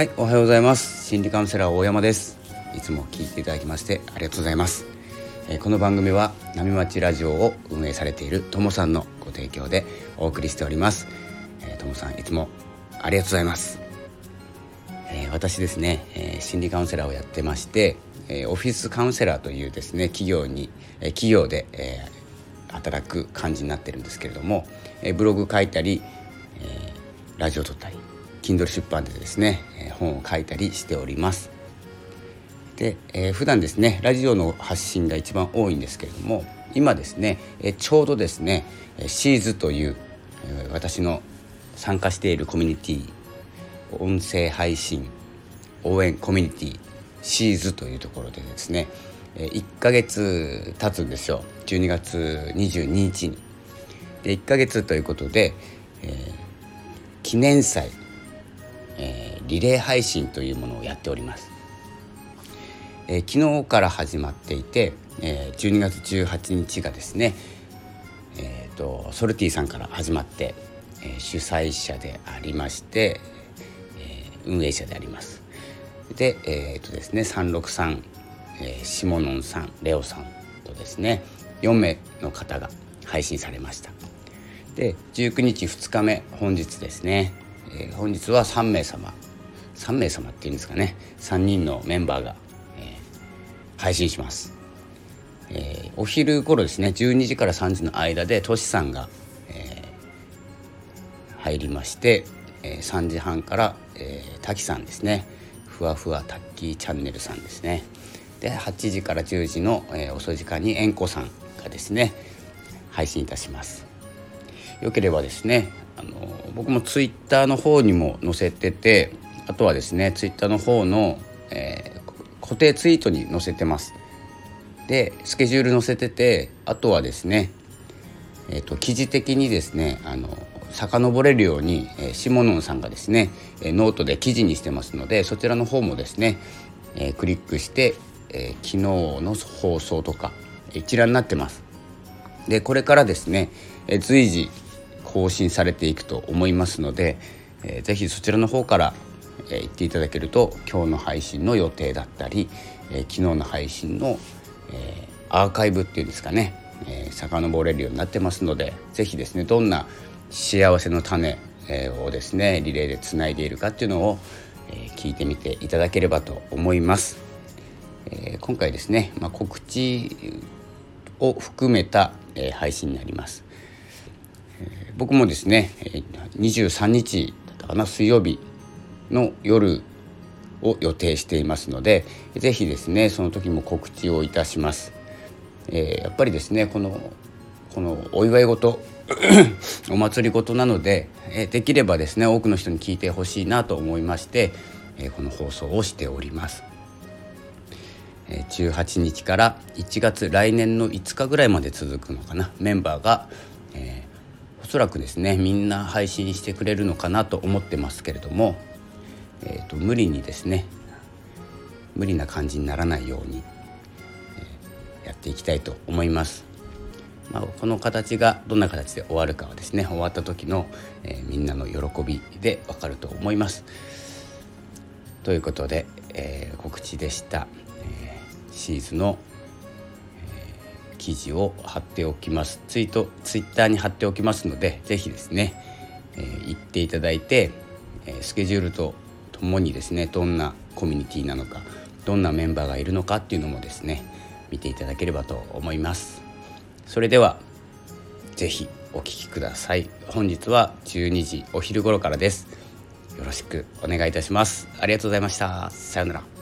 はい、おはようございます。心理カウンセラー大山です。いつも聞いていただきましてありがとうございます。この番組は波町ラジオを運営されているともさんのご提供でお送りしております。ともさん、いつもありがとうございます。私ですね、心理カウンセラーをやってまして、オフィスカウンセラーというですね、企業で、働く感じになってるんですけれども、ブログ書いたり、ラジオ撮ったり Kindle 出版でですね、本を書いたりしております。で、普段ですねラジオの発信が一番多いんですけれども、今ですね、ちょうどですねシーズという、私の参加しているコミュニティ音声配信応援コミュニティシーズというところでですね、1ヶ月経つんですよ。12月22日にで1ヶ月ということで、記念祭、リレー配信というものをやっております。昨日から始まっていて、12月18日がですね、ソルティさんから始まって、主催者でありまして運営者であります。で、ですね、36さん、シモノンさん、レオさんとですね、4名の方が配信されました。で、19日2日目、本日ですね、本日は3名様っていうんですかね、3人のメンバーが、配信します。お昼頃ですね、12時から3時の間でトシさんが、入りまして、3時半からタキさんですね、ふわふわタッキーチャンネルさんですね。で、8時から10時の、遅い時間にえんこさんがですね配信いたします。よければですね、僕もツイッターの方にも載せてて、あとはですねツイッターの方の、固定ツイートに載せてます。で、スケジュール載せてて、あとはですね、記事的にですね遡れるようにシモノンさんがですねノートで記事にしてますので、そちらの方もですねクリックして昨日の放送とか一覧になってます。で、これからですね随時更新されていくと思いますので、ぜひそちらの方から行っていただけると、今日の配信の予定だったり昨日の配信のアーカイブっていうんですかね、遡れるようになってますので、ぜひですねどんな幸せの種をですねリレーでつないでいるかっていうのを聞いてみていただければと思います。今回ですね、告知を含めた配信になります。僕もですね23日だったかな、水曜日の夜を予定していますので、ぜひですねその時も告知をいたします。やっぱりですねこのお祝い事お祭り事なので、できればですね多くの人に聞いてほしいなと思いまして、この放送をしております。18日から1月、来年の5日ぐらいまで続くのかな、メンバーが、おそらくですねみんな配信してくれるのかなと思ってますけれども、無理にですね無理な感じにならないように、やっていきたいと思います。この形がどんな形で終わるかはですね、終わった時の、みんなの喜びでわかると思います。ということで、告知でした。シーズの、記事を貼っておきます。ツイッターに貼っておきますので、ぜひですね、行っていただいて、スケジュールとともにですねどんなコミュニティなのか、どんなメンバーがいるのかっていうのもですね見ていただければと思います。それではぜひお聞きください。本日は12時お昼頃からです。よろしくお願いいたします。ありがとうございました。さようなら。